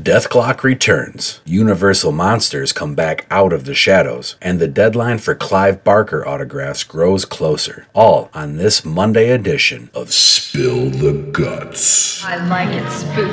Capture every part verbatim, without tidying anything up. Dethklok returns, Universal monsters come back out of the shadows, and the deadline for Clive Barker autographs grows closer. All on this Monday edition of Spill the Guts. I like it spooky.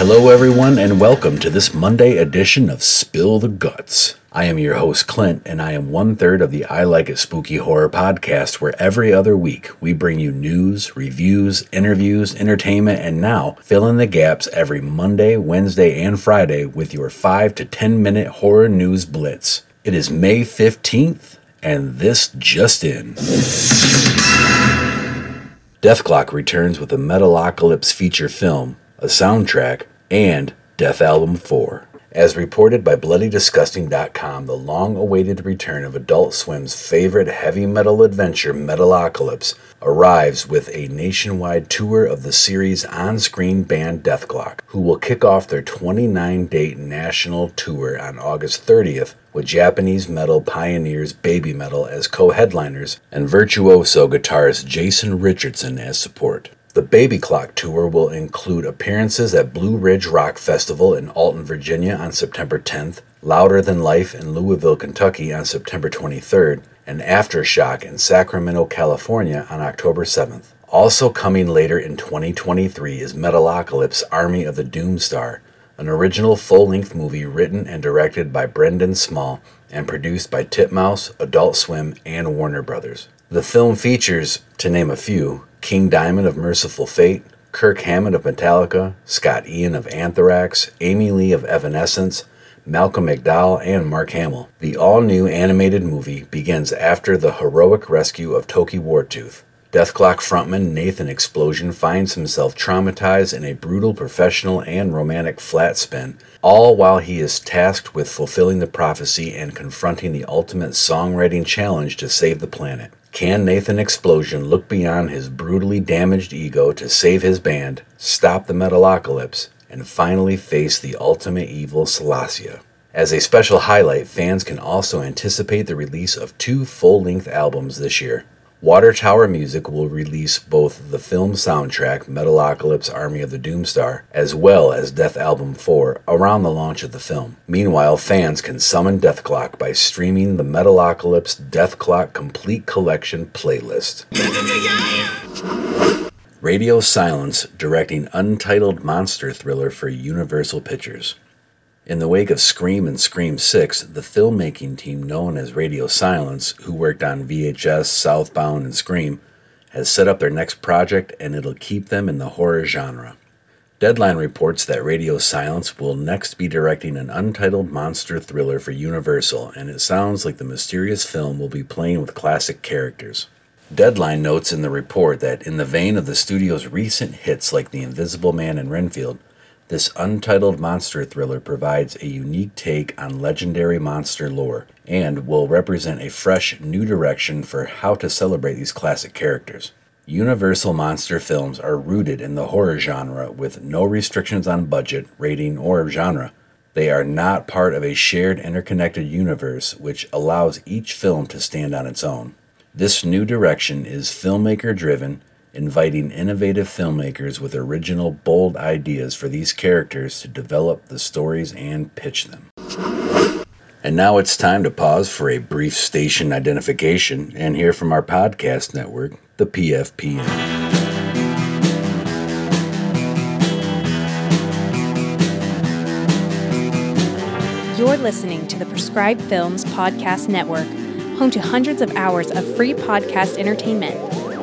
Hello everyone and welcome to this Monday edition of Spill the Guts. I am your host Clint and I am one third of the I Like It Spooky Horror Podcast, where every other week we bring you news, reviews, interviews, entertainment, and now fill in the gaps every Monday, Wednesday, and Friday with your five to ten minute horror news blitz. It is May fifteenth and this just in. Dethklok returns with a Metalocalypse feature film, a soundtrack, and Death Album four. As reported by bloody disgusting dot com, the long-awaited return of Adult Swim's favorite heavy metal adventure, Metalocalypse, arrives with a nationwide tour of the series' on-screen band Dethklok, who will kick off their twenty-nine date national tour on August thirtieth with Japanese metal pioneers Babymetal as co-headliners and virtuoso guitarist Jason Richardson as support. The Babyklok tour will include appearances at Blue Ridge Rock Festival in Alton, Virginia on September tenth, Louder Than Life in Louisville, Kentucky on September twenty-third, and Aftershock in Sacramento, California on October seventh. Also coming later in twenty twenty-three is Metalocalypse Army of the Doomstar, an original full-length movie written and directed by Brendan Small and produced by Titmouse, Adult Swim, and Warner Brothers. The film features, to name a few, King Diamond of Merciful Fate, Kirk Hammett of Metallica, Scott Ian of Anthrax, Amy Lee of Evanescence, Malcolm McDowell, and Mark Hamill. The all-new animated movie begins after the heroic rescue of Toki Wartooth. Dethklok frontman Nathan Explosion finds himself traumatized in a brutal professional and romantic flat spin, all while he is tasked with fulfilling the prophecy and confronting the ultimate songwriting challenge to save the planet. Can Nathan Explosion look beyond his brutally damaged ego to save his band, stop the Metalocalypse, and finally face the ultimate evil, Selassia? As a special highlight, fans can also anticipate the release of two full-length albums this year. Water Tower Music will release both the film soundtrack, Metalocalypse Army of the Doomstar, as well as Death Album four, around the launch of the film. Meanwhile, fans can summon Dethklok by streaming the Metalocalypse Dethklok Complete Collection playlist. Radio Silence directing untitled monster thriller for Universal Pictures. In the wake of Scream and Scream six, the filmmaking team known as Radio Silence, who worked on V H S, Southbound, and Scream, has set up their next project, and it'll keep them in the horror genre. Deadline reports that Radio Silence will next be directing an untitled monster thriller for Universal, and it sounds like the mysterious film will be playing with classic characters. Deadline notes in the report that, in the vein of the studio's recent hits like The Invisible Man and Renfield, this untitled monster thriller provides a unique take on legendary monster lore and will represent a fresh, new direction for how to celebrate these classic characters. Universal monster films are rooted in the horror genre with no restrictions on budget, rating, or genre. They are not part of a shared interconnected universe, which allows each film to stand on its own. This new direction is filmmaker-driven, inviting innovative filmmakers with original, bold ideas for these characters to develop the stories and pitch them. And now it's time to pause for a brief station identification and hear from our podcast network, the P F P N. You're listening to the Prescribed Films Podcast Network, home to hundreds of hours of free podcast entertainment.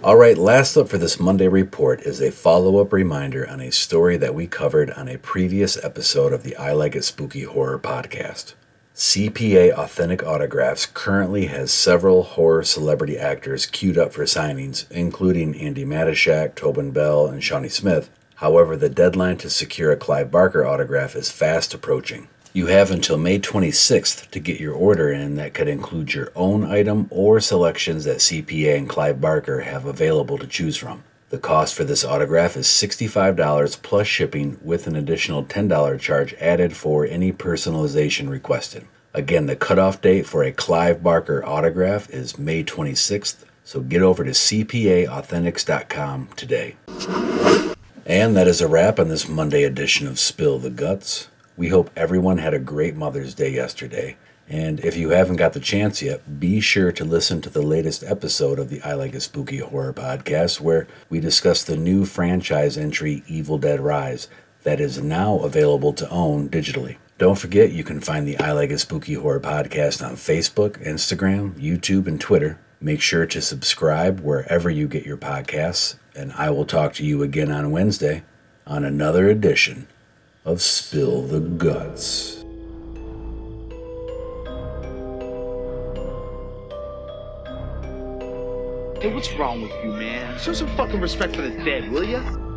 All right, last up for this Monday report is a follow-up reminder on a story that we covered on a previous episode of the I Like It Spooky Horror Podcast. C P A Authentic Autographs currently has several horror celebrity actors queued up for signings, including Andy Matashak, Tobin Bell, and Shawnee Smith. However, the deadline to secure a Clive Barker autograph is fast approaching. You have until May twenty-sixth to get your order in that could include your own item or selections that C P A and Clive Barker have available to choose from. The cost for this autograph is sixty-five dollars plus shipping with an additional ten dollars charge added for any personalization requested. Again, the cutoff date for a Clive Barker autograph is May twenty-sixth, so get over to c p a authentics dot com today. And that is a wrap on this Monday edition of Spill the Guts. We hope everyone had a great Mother's Day yesterday. And if you haven't got the chance yet, be sure to listen to the latest episode of the I Like It Spooky Horror Podcast, where we discuss the new franchise entry, Evil Dead Rise, that is now available to own digitally. Don't forget, you can find the I Like It Spooky Horror Podcast on Facebook, Instagram, YouTube, and Twitter. Make sure to subscribe wherever you get your podcasts, and I will talk to you again on Wednesday on another edition of Spill the Guts. Hey, what's wrong with you, man? Show some fucking respect for the dead, will ya?